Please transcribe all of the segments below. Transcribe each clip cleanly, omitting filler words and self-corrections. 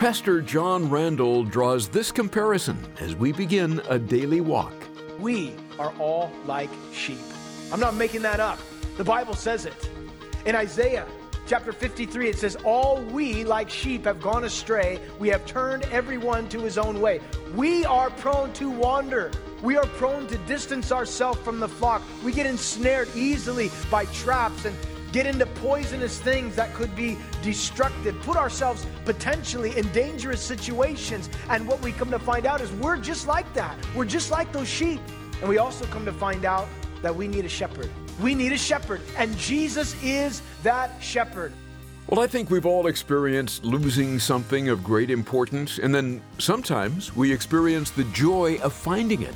Pastor John Randall draws this comparison as we begin a daily walk. We are all like sheep. I'm not making that up. The Bible says it. In Isaiah chapter 53, it says, all we like sheep have gone astray. We have turned everyone to his own way. We are prone to wander. We are prone to distance ourselves from the flock. We get ensnared easily by traps and get into poisonous things that could be destructive, put ourselves potentially in dangerous situations. And what we come to find out is we're just like that. We're just like those sheep. And we also come to find out that we need a shepherd. We need a shepherd, and Jesus is that shepherd. Well, I think we've all experienced losing something of great importance, and then sometimes we experience the joy of finding it.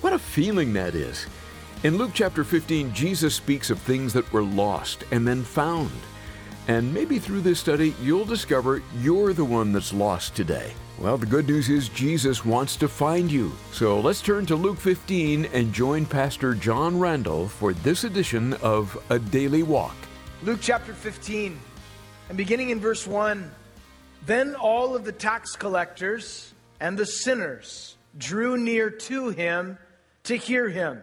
What a feeling that is. In Luke chapter 15, Jesus speaks of things that were lost and then found. And maybe through this study, you'll discover you're the one that's lost today. Well, the good news is Jesus wants to find you. So let's turn to Luke 15 and join Pastor John Randall for this edition of A Daily Walk. Luke chapter 15, and beginning in verse 1, then all of the tax collectors and the sinners drew near to him to hear him.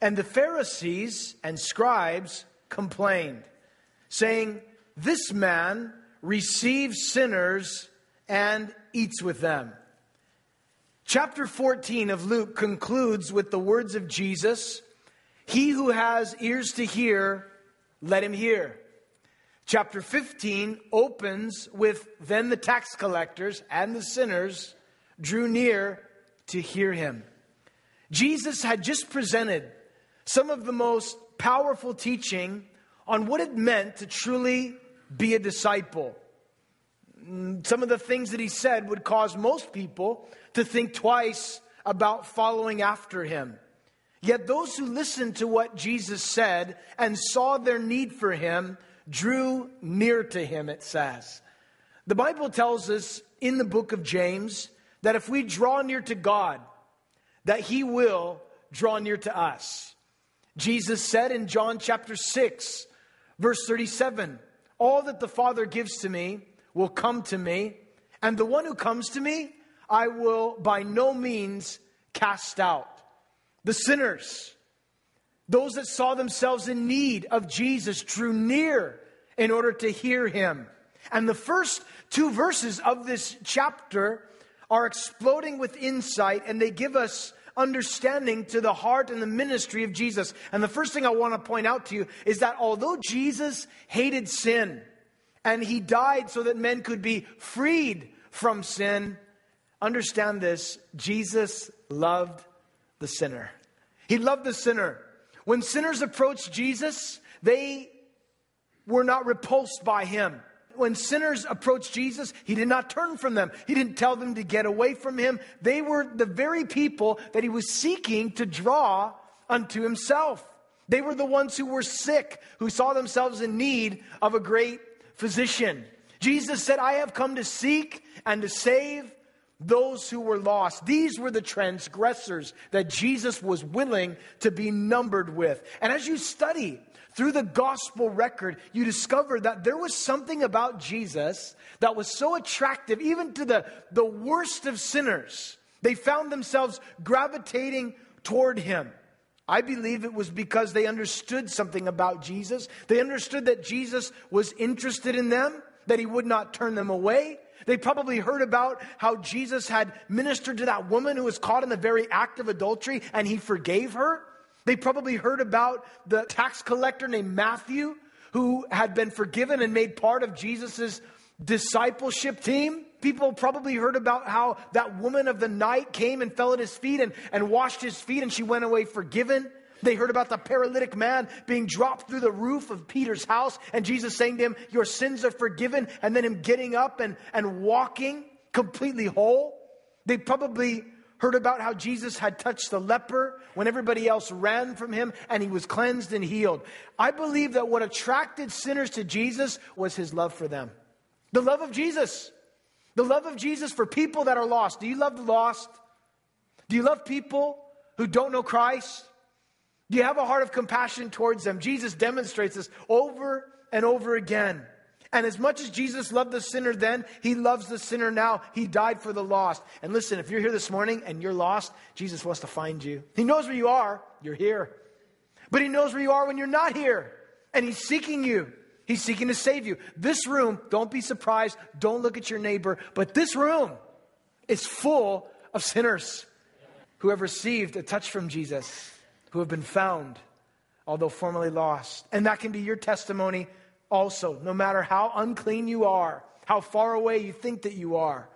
And the Pharisees and scribes complained, saying, this man receives sinners and eats with them. Chapter 14 of Luke concludes with the words of Jesus, he who has ears to hear, let him hear. Chapter 15 opens with, then the tax collectors and the sinners drew near to hear him. Jesus had just presented some of the most powerful teaching on what it meant to truly be a disciple. Some of the things that he said would cause most people to think twice about following after him. Yet those who listened to what Jesus said and saw their need for him drew near to him, it says. The Bible tells us in the book of James that if we draw near to God, that he will draw near to us. Jesus said in John chapter 6, verse 37, all that the Father gives to me will come to me, and the one who comes to me, I will by no means cast out. The sinners, those that saw themselves in need of Jesus, drew near in order to hear him. And the first two verses of this chapter are exploding with insight, and they give us understanding to the heart and the ministry of Jesus. And the first thing I want to point out to you is that although Jesus hated sin and he died so that men could be freed from sin, understand this, Jesus loved the sinner. He loved the sinner. When sinners approached Jesus, they were not repulsed by him. When sinners approached Jesus, he did not turn from them. He didn't tell them to get away from him. They were the very people that he was seeking to draw unto himself. They were the ones who were sick, who saw themselves in need of a great physician. Jesus said, I have come to seek and to save those who were lost. These were the transgressors that Jesus was willing to be numbered with. And as you study through the gospel record, you discover that there was something about Jesus that was so attractive, even to the worst of sinners. They found themselves gravitating toward him. I believe it was because they understood something about Jesus. They understood that Jesus was interested in them, that he would not turn them away. They probably heard about how Jesus had ministered to that woman who was caught in the very act of adultery, and he forgave her. They probably heard about the tax collector named Matthew, who had been forgiven and made part of Jesus' discipleship team. People probably heard about how that woman of the night came and fell at his feet and washed his feet, and she went away forgiven. They heard about the paralytic man being dropped through the roof of Peter's house, and Jesus saying to him, your sins are forgiven, and then him getting up and walking completely whole. They probably heard about how Jesus had touched the leper when everybody else ran from him, and he was cleansed and healed. I believe that what attracted sinners to Jesus was his love for them. The love of Jesus. The love of Jesus for people that are lost. Do you love the lost? Do you love people who don't know Christ? Do you have a heart of compassion towards them? Jesus demonstrates this over and over again. And as much as Jesus loved the sinner then, he loves the sinner now. He died for the lost. And listen, if you're here this morning and you're lost, Jesus wants to find you. He knows where you are. You're here. But he knows where you are when you're not here. And he's seeking you. He's seeking to save you. This room, don't be surprised. Don't look at your neighbor. But this room is full of sinners who have received a touch from Jesus, who have been found, although formerly lost. And that can be your testimony also, no matter how unclean you are, how far away you think that you are.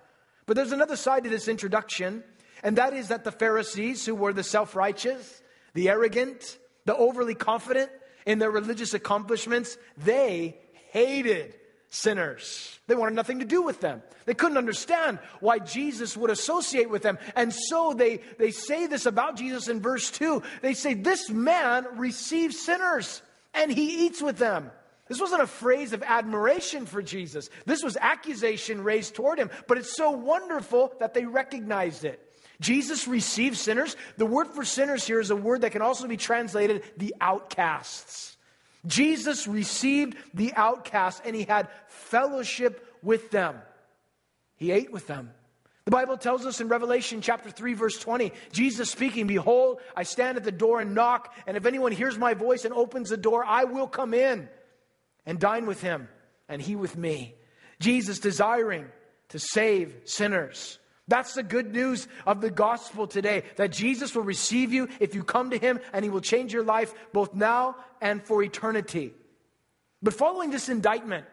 But there's another side to this introduction, and that is that the Pharisees, who were the self-righteous, the arrogant, the overly confident in their religious accomplishments, they hated sinners. They wanted nothing to do with them. They couldn't understand why Jesus would associate with them. And so they say this about Jesus in verse 2. They say, this man receives sinners and he eats with them. This wasn't a phrase of admiration for Jesus. This was accusation raised toward him. But it's so wonderful that they recognized it. Jesus receives sinners. The word for sinners here is a word that can also be translated the outcasts. Jesus received the outcasts and he had fellowship with them. He ate with them. The Bible tells us in Revelation chapter 3, verse 20, Jesus speaking, behold, I stand at the door and knock, and if anyone hears my voice and opens the door, I will come in and dine with him and he with me. Jesus desiring to save sinners. That's the good news of the gospel today, that Jesus will receive you if you come to him, and he will change your life both now and for eternity. But following this indictment,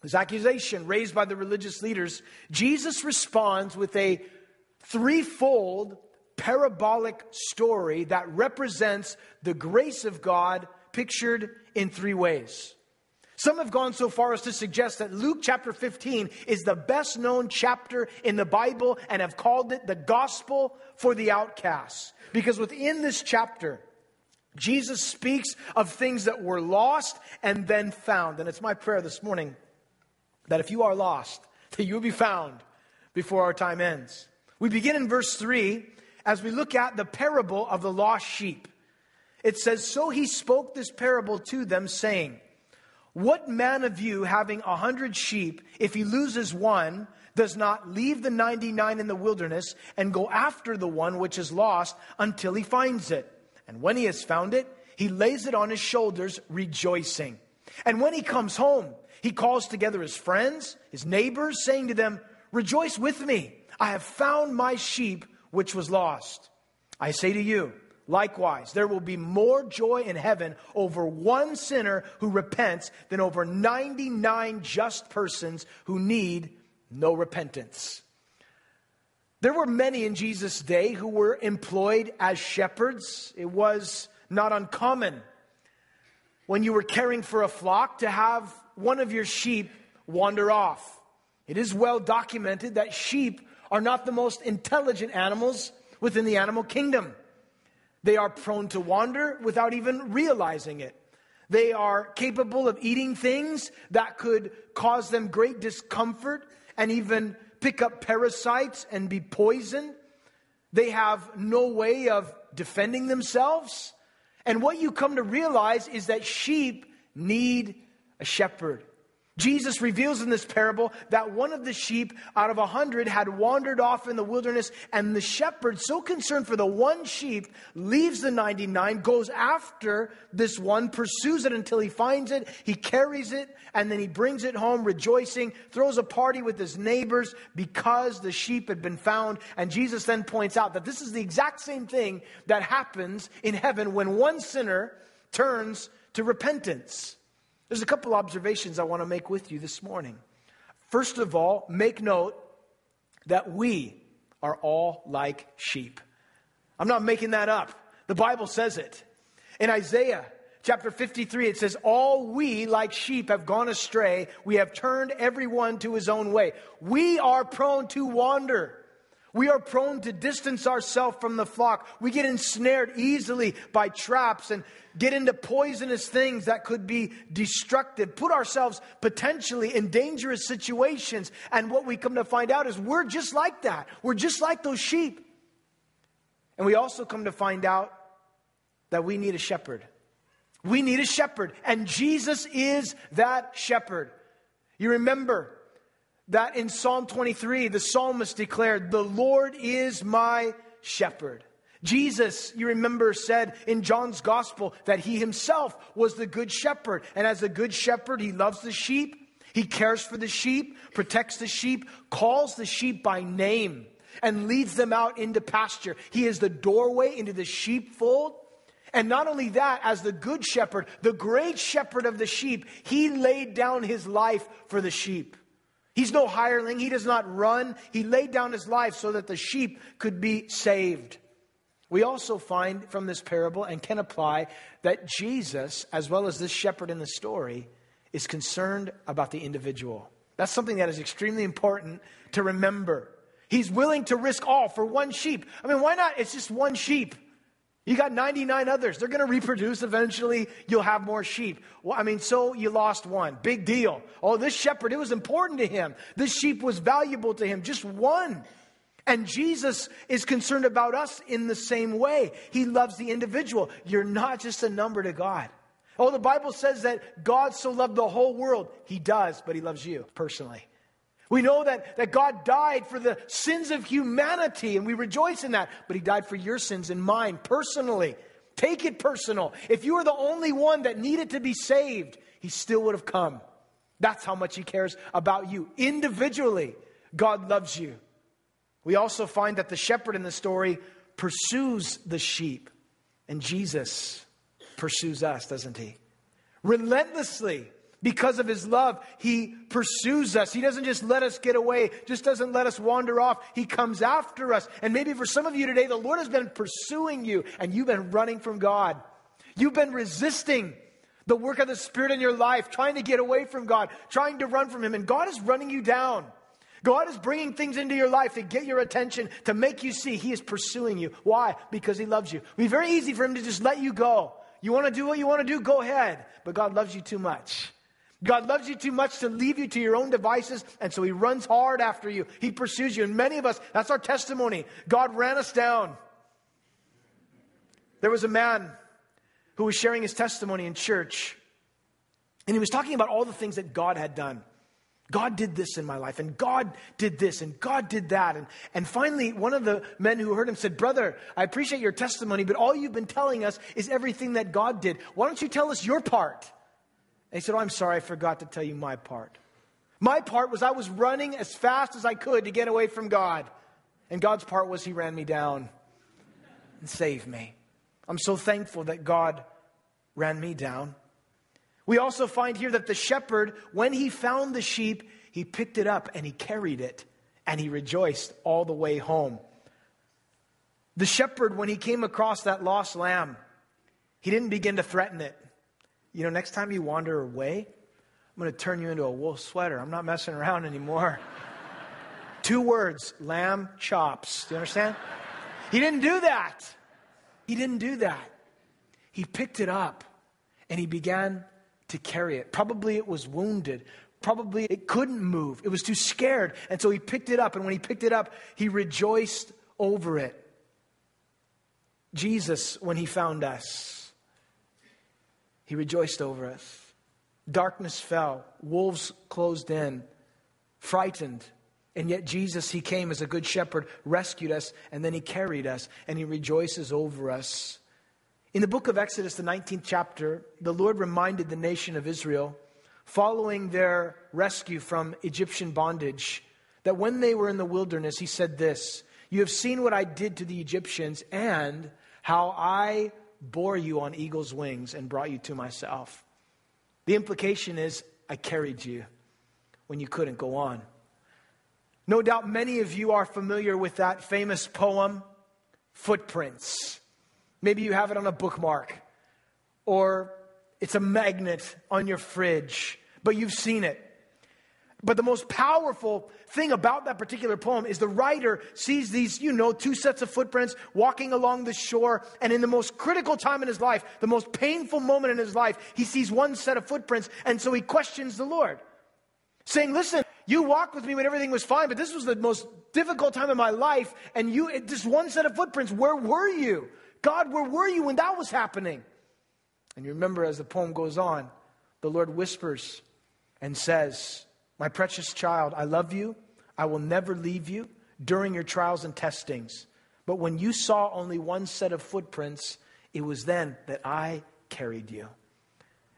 this accusation raised by the religious leaders, Jesus responds with a threefold parabolic story that represents the grace of God pictured in three ways. Some have gone so far as to suggest that Luke chapter 15 is the best known chapter in the Bible and have called it the gospel for the outcasts. Because within this chapter, Jesus speaks of things that were lost and then found. And it's my prayer this morning that if you are lost, that you will be found before our time ends. We begin in verse 3 as we look at the parable of the lost sheep. It says, so he spoke this parable to them, saying, what man of you, having 100 sheep, if he loses one, does not leave the 99 in the wilderness and go after the one which is lost until he finds it? And when he has found it, he lays it on his shoulders, rejoicing. And when he comes home, he calls together his friends, his neighbors, saying to them, rejoice with me, I have found my sheep which was lost. I say to you, likewise, there will be more joy in heaven over one sinner who repents than over 99 just persons who need no repentance. There were many in Jesus' day who were employed as shepherds. It was not uncommon when you were caring for a flock to have one of your sheep wander off. It is well documented that sheep are not the most intelligent animals within the animal kingdom. They are prone to wander without even realizing it. They are capable of eating things that could cause them great discomfort and even pick up parasites and be poisoned. They have no way of defending themselves. And what you come to realize is that sheep need a shepherd. Jesus reveals in this parable that one of the sheep out of 100 had wandered off in the wilderness, and the shepherd, so concerned for the one sheep, leaves the 99, goes after this one, pursues it until he finds it, he carries it, and then he brings it home rejoicing, throws a party with his neighbors because the sheep had been found. And Jesus then points out that this is the exact same thing that happens in heaven when one sinner turns to repentance. There's a couple observations I want to make with you this morning. First of all, make note that we are all like sheep. I'm not making that up. The Bible says it. In Isaiah chapter 53, it says, all we like sheep have gone astray. We have turned everyone to his own way. We are prone to wander. We are prone to distance ourselves from the flock. We get ensnared easily by traps and get into poisonous things that could be destructive, put ourselves potentially in dangerous situations. And what we come to find out is we're just like that. We're just like those sheep. And we also come to find out that we need a shepherd. We need a shepherd, and Jesus is that shepherd. You remember that in Psalm 23, the psalmist declared, "The Lord is my shepherd." Jesus, you remember, said in John's gospel that he himself was the good shepherd. And as a good shepherd, he loves the sheep. He cares for the sheep, protects the sheep, calls the sheep by name, and leads them out into pasture. He is the doorway into the sheepfold. And not only that, as the good shepherd, the great shepherd of the sheep, he laid down his life for the sheep. He's no hireling. He does not run. He laid down his life so that the sheep could be saved. We also find from this parable and can apply that Jesus, as well as this shepherd in the story, is concerned about the individual. That's something that is extremely important to remember. He's willing to risk all for one sheep. I mean, why not? It's just one sheep. You got 99 others. They're going to reproduce. Eventually, you'll have more sheep. Well, I mean, so you lost one. Big deal. Oh, this shepherd, it was important to him. This sheep was valuable to him. Just one. And Jesus is concerned about us in the same way. He loves the individual. You're not just a number to God. Oh, the Bible says that God so loved the whole world. He does, but he loves you personally. We know that God died for the sins of humanity, and we rejoice in that. But he died for your sins and mine personally. Take it personal. If you were the only one that needed to be saved, he still would have come. That's how much he cares about you. Individually, God loves you. We also find that the shepherd in the story pursues the sheep. And Jesus pursues us, doesn't he? Relentlessly. Because of his love, he pursues us. He doesn't just let us get away, just doesn't let us wander off. He comes after us. And maybe for some of you today, the Lord has been pursuing you and you've been running from God. You've been resisting the work of the Spirit in your life, trying to get away from God, trying to run from him. And God is running you down. God is bringing things into your life to get your attention, to make you see he is pursuing you. Why? Because he loves you. It would be very easy for him to just let you go. You want to do what you want to do? Go ahead. But God loves you too much. God loves you too much to leave you to your own devices, and so he runs hard after you. He pursues you. And many of us, that's our testimony. God ran us down. There was a man who was sharing his testimony in church, and he was talking about all the things that God had done. God did this in my life, and God did this, and God did that. And finally, one of the men who heard him said, "Brother, I appreciate your testimony, but all you've been telling us is everything that God did. Why don't you tell us your part?" And he said, "Oh, I'm sorry, I forgot to tell you my part. My part was I was running as fast as I could to get away from God. And God's part was he ran me down and saved me. I'm so thankful that God ran me down." We also find here that the shepherd, when he found the sheep, he picked it up and he carried it and he rejoiced all the way home. The shepherd, when he came across that lost lamb, he didn't begin to threaten it. You know, next time you wander away, I'm going to turn you into a wool sweater. I'm not messing around anymore. 2 words, lamb chops. Do you understand? He didn't do that. He didn't do that. He picked it up and he began to carry it. Probably it was wounded. Probably it couldn't move. It was too scared. And so he picked it up. And when he picked it up, he rejoiced over it. Jesus, when he found us, he rejoiced over us. Darkness fell. Wolves closed in. Frightened. And yet Jesus, he came as a good shepherd, rescued us, and then he carried us, and he rejoices over us. In the book of Exodus, the 19th chapter, the Lord reminded the nation of Israel, following their rescue from Egyptian bondage, that when they were in the wilderness, he said this, "You have seen what I did to the Egyptians and how I bore you on eagle's wings and brought you to myself." The implication is, I carried you when you couldn't go on. No doubt many of you are familiar with that famous poem, Footprints. Maybe you have it on a bookmark, or it's a magnet on your fridge, but you've seen it. But the most powerful thing about that particular poem is the writer sees these, 2 sets of footprints walking along the shore. And in the most critical time in his life, the most painful moment in his life, he sees one set of footprints. And so he questions the Lord, saying, "Listen, you walked with me when everything was fine, but this was the most difficult time in my life. And you, this one set of footprints, where were you? God, where were you when that was happening?" And you remember, as the poem goes on, the Lord whispers and says, My precious child, I love you. I will never leave you during your trials and testings. But when you saw only one set of footprints, it was then that I carried you.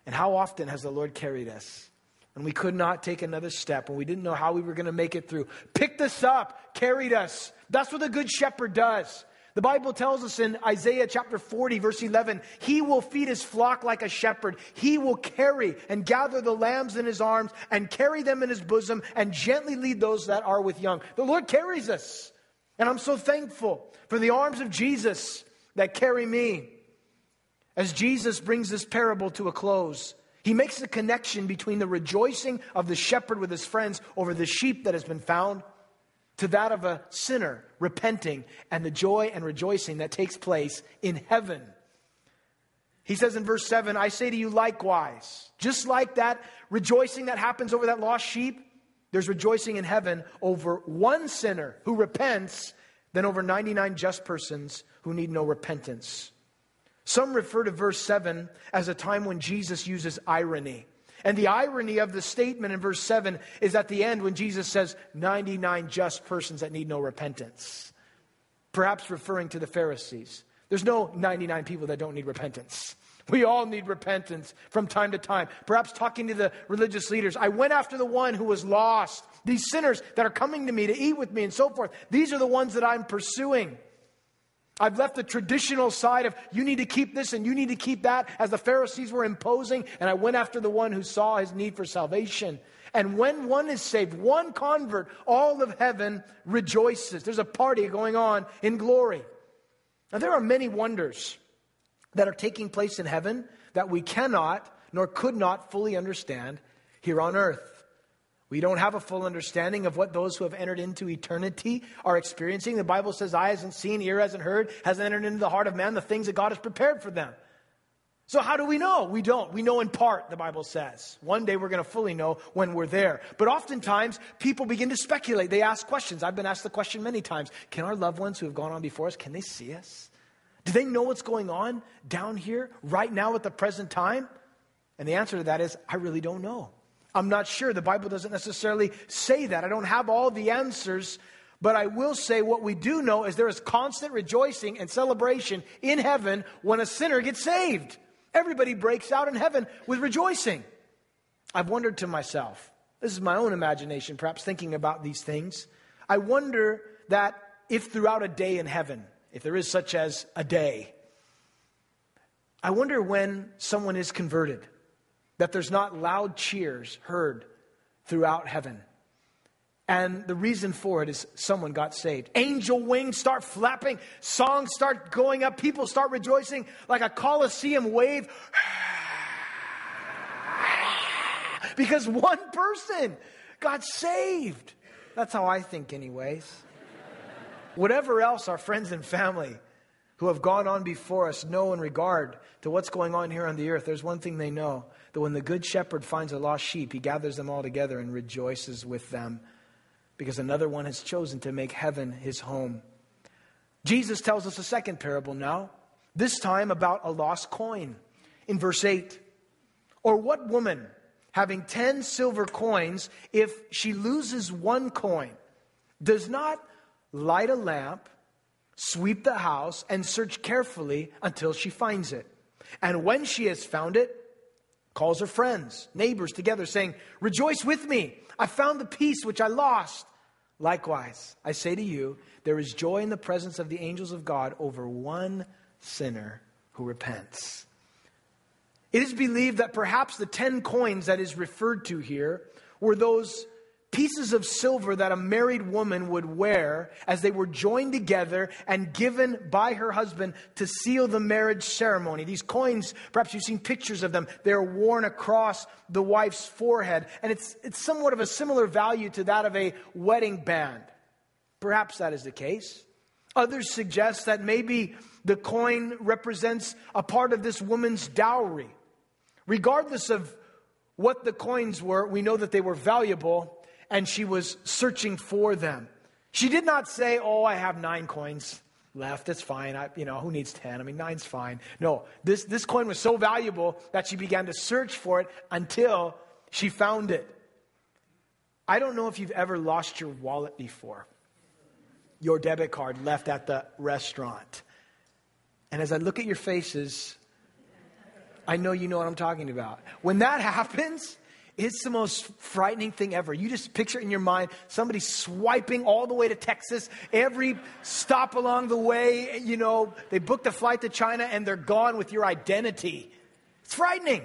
And how often has the Lord carried us? And we could not take another step, and we didn't know how we were going to make it through. Picked us up, carried us. That's what the good shepherd does. The Bible tells us in Isaiah chapter 40, verse 11, he will feed his flock like a shepherd. He will carry and gather the lambs in his arms and carry them in his bosom and gently lead those that are with young. The Lord carries us. And I'm so thankful for the arms of Jesus that carry me. As Jesus brings this parable to a close, he makes the connection between the rejoicing of the shepherd with his friends over the sheep that has been found to that of a sinner repenting and the joy and rejoicing that takes place in heaven. He says in verse 7, I say to you likewise, just like that rejoicing that happens over that lost sheep, there's rejoicing in heaven over one sinner who repents than over 99 just persons who need no repentance. Some refer to verse 7 as a time when Jesus uses irony. And the irony of the statement in verse 7 is at the end when Jesus says, 99 just persons that need no repentance. Perhaps referring to the Pharisees. There's no 99 people that don't need repentance. We all need repentance from time to time. Perhaps talking to the religious leaders. I went after the one who was lost. These sinners that are coming to me to eat with me and so forth. These are the ones that I'm pursuing. I've left the traditional side of you need to keep this and you need to keep that as the Pharisees were imposing. And I went after the one who saw his need for salvation. And when one is saved, one convert, all of heaven rejoices. There's a party going on in glory. Now there are many wonders that are taking place in heaven that we cannot nor could not fully understand here on earth. We don't have a full understanding of what those who have entered into eternity are experiencing. The Bible says, eye hasn't seen, ear hasn't heard, hasn't entered into the heart of man, the things that God has prepared for them. So how do we know? We don't. We know in part, the Bible says. One day we're going to fully know when we're there. But oftentimes, people begin to speculate. They ask questions. I've been asked the question many times. Can our loved ones who have gone on before us, can they see us? Do they know what's going on down here right now at the present time? And the answer to that is, I really don't know. I'm not sure. The Bible doesn't necessarily say that. I don't have all the answers, but I will say what we do know is there is constant rejoicing and celebration in heaven when a sinner gets saved. Everybody breaks out in heaven with rejoicing. I've wondered to myself, this is my own imagination, perhaps thinking about these things. I wonder that if throughout a day in heaven, if there is such as a day, I wonder when someone is converted, that there's not loud cheers heard throughout heaven. And the reason for it is someone got saved. Angel wings start flapping. Songs start going up. People start rejoicing like a Colosseum wave. Because one person got saved. That's how I think anyways. Whatever else our friends and family who have gone on before us know in regard to what's going on here on the earth, there's one thing they know. That when the good shepherd finds a lost sheep, he gathers them all together and rejoices with them because another one has chosen to make heaven his home. Jesus tells us a second parable now, this time about a lost coin in verse 8. Or what woman having 10 silver coins, if she loses one coin, does not light a lamp, sweep the house, and search carefully until she finds it? And when she has found it, calls her friends, neighbors together, saying, rejoice with me. I found the peace which I lost. Likewise, I say to you, there is joy in the presence of the angels of God over one sinner who repents. It is believed that perhaps the 10 coins that is referred to here were those pieces of silver that a married woman would wear as they were joined together and given by her husband to seal the marriage ceremony. These coins, perhaps you've seen pictures of them, they're worn across the wife's forehead. And it's somewhat of a similar value to that of a wedding band. Perhaps that is the case. Others suggest that maybe the coin represents a part of this woman's dowry. Regardless of what the coins were, we know that they were valuable. And she was searching for them. She did not say, oh, I have 9 coins left. It's fine. Who needs 10? 9's fine. No, this coin was so valuable that she began to search for it until she found it. I don't know if you've ever lost your wallet before. Your debit card left at the restaurant. And as I look at your faces, I know you know what I'm talking about. When that happens, it's the most frightening thing ever. You just picture in your mind somebody swiping all the way to Texas, every stop along the way, you know, they booked a flight to China and they're gone with your identity. It's frightening.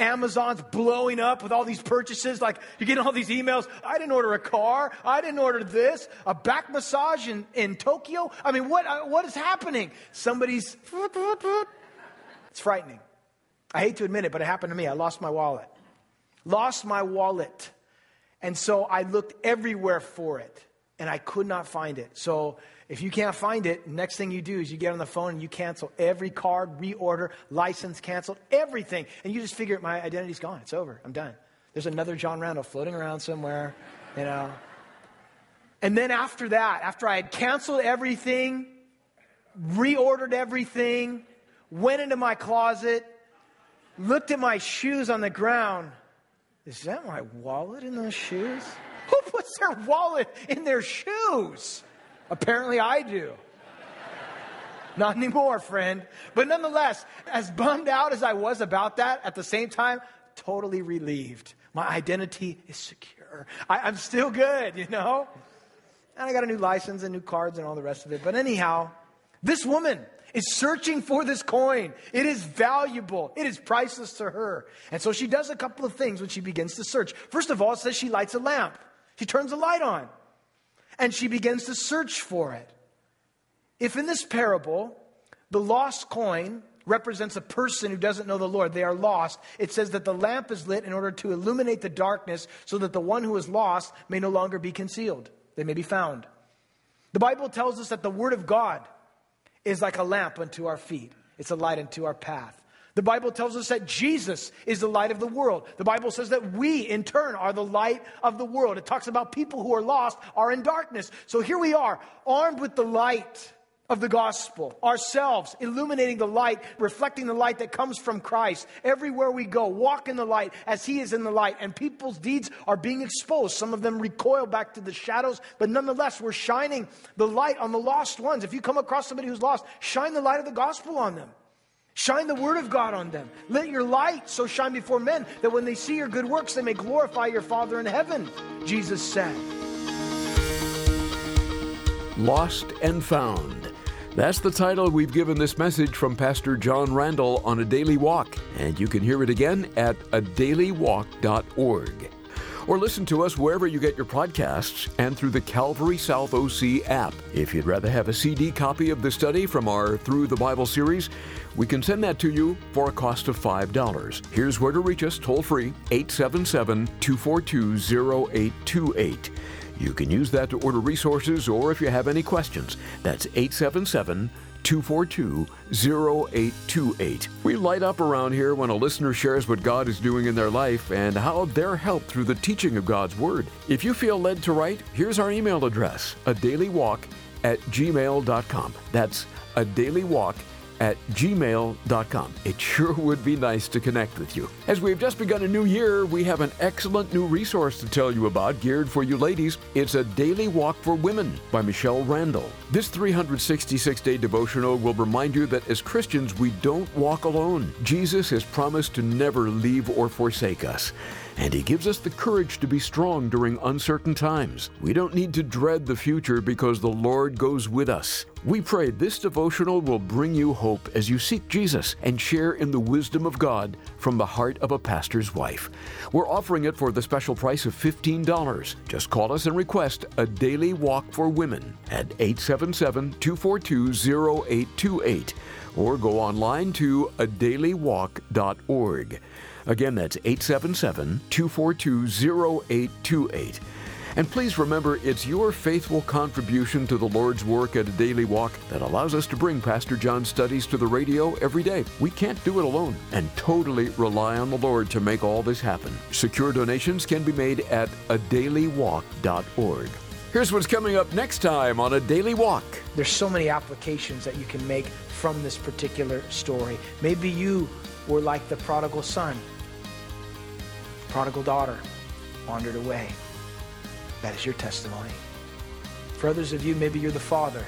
Amazon's blowing up with all these purchases. Like, you get all these emails. I didn't order a car. I didn't order this. A back massage in Tokyo. I mean, what is happening? Somebody's... It's frightening. I hate to admit it, but it happened to me. I lost my wallet. And so I looked everywhere for it. And I could not find it. So if you can't find it, next thing you do is you get on the phone and you cancel every card, reorder, license canceled, everything. And you just figure, my identity's gone. It's over. I'm done. There's another John Randall floating around somewhere, you know. And then after that, after I had canceled everything, reordered everything, went into my closet, looked at my shoes on the ground. Is that my wallet in those shoes? Who puts their wallet in their shoes? Apparently I do. Not anymore, friend. But nonetheless, as bummed out as I was about that, at the same time, totally relieved. My identity is secure. I'm still good, you know? And I got a new license and new cards and all the rest of it. But anyhow, this woman is searching for this coin. It is valuable. It is priceless to her. And so she does a couple of things when she begins to search. First of all, it says she lights a lamp. She turns the light on and she begins to search for it. If in this parable, the lost coin represents a person who doesn't know the Lord, they are lost. It says that the lamp is lit in order to illuminate the darkness so that the one who is lost may no longer be concealed. They may be found. The Bible tells us that the Word of God is like a lamp unto our feet. It's a light unto our path. The Bible tells us that Jesus is the light of the world. The Bible says that we, in turn, are the light of the world. It talks about people who are lost are in darkness. So here we are, armed with the light of the gospel, ourselves illuminating the light, reflecting the light that comes from Christ. Everywhere we go, walk in the light as He is in the light. And people's deeds are being exposed. Some of them recoil back to the shadows, but nonetheless, we're shining the light on the lost ones. If you come across somebody who's lost, shine the light of the gospel on them. Shine the Word of God on them. Let your light so shine before men that when they see your good works, they may glorify your Father in heaven, Jesus said. Lost and Found. That's the title we've given this message from Pastor John Randall on A Daily Walk. And you can hear it again at adailywalk.org. Or listen to us wherever you get your podcasts and through the Calvary South OC app. If you'd rather have a CD copy of the study from our Through the Bible series, we can send that to you for a cost of $5. Here's where to reach us toll-free, 877-242-0828. You can use that to order resources or if you have any questions. That's 877-242-0828. We light up around here when a listener shares what God is doing in their life and how they're helped through the teaching of God's Word. If you feel led to write, here's our email address, adailywalk@gmail.com. That's adailywalk@gmail.com. It sure would be nice to connect with you. As we've just begun a new year, we have an excellent new resource to tell you about geared for you ladies. It's A Daily Walk for Women by Michelle Randall. This 366-day devotional will remind you that as Christians, we don't walk alone. Jesus has promised to never leave or forsake us. And He gives us the courage to be strong during uncertain times. We don't need to dread the future because the Lord goes with us. We pray this devotional will bring you hope as you seek Jesus and share in the wisdom of God from the heart of a pastor's wife. We're offering it for the special price of $15. Just call us and request A Daily Walk for Women at 877-242-0828 or go online to adailywalk.org. Again, that's 877-242-0828. And please remember, it's your faithful contribution to the Lord's work at A Daily Walk that allows us to bring Pastor John's studies to the radio every day. We can't do it alone and totally rely on the Lord to make all this happen. Secure donations can be made at adailywalk.org. Here's what's coming up next time on A Daily Walk. There's so many applications that you can make from this particular story. Maybe you were like the prodigal son, prodigal daughter, wandered away. That is your testimony. For others of you, maybe you're the father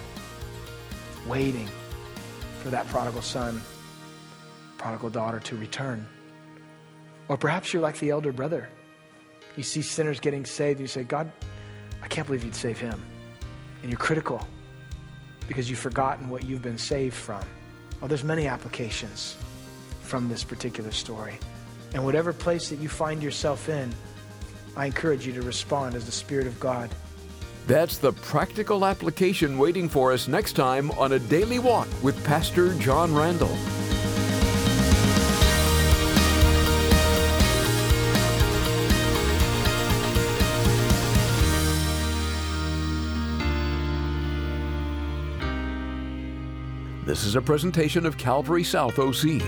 waiting for that prodigal son, prodigal daughter to return. Or perhaps you're like the elder brother. You see sinners getting saved. You say, God, I can't believe you'd save him. And you're critical because you've forgotten what you've been saved from. Well, there's many applications from this particular story. And whatever place that you find yourself in, I encourage you to respond as the Spirit of God. That's the practical application waiting for us next time on A Daily Walk with Pastor John Randall. This is a presentation of Calvary South OC.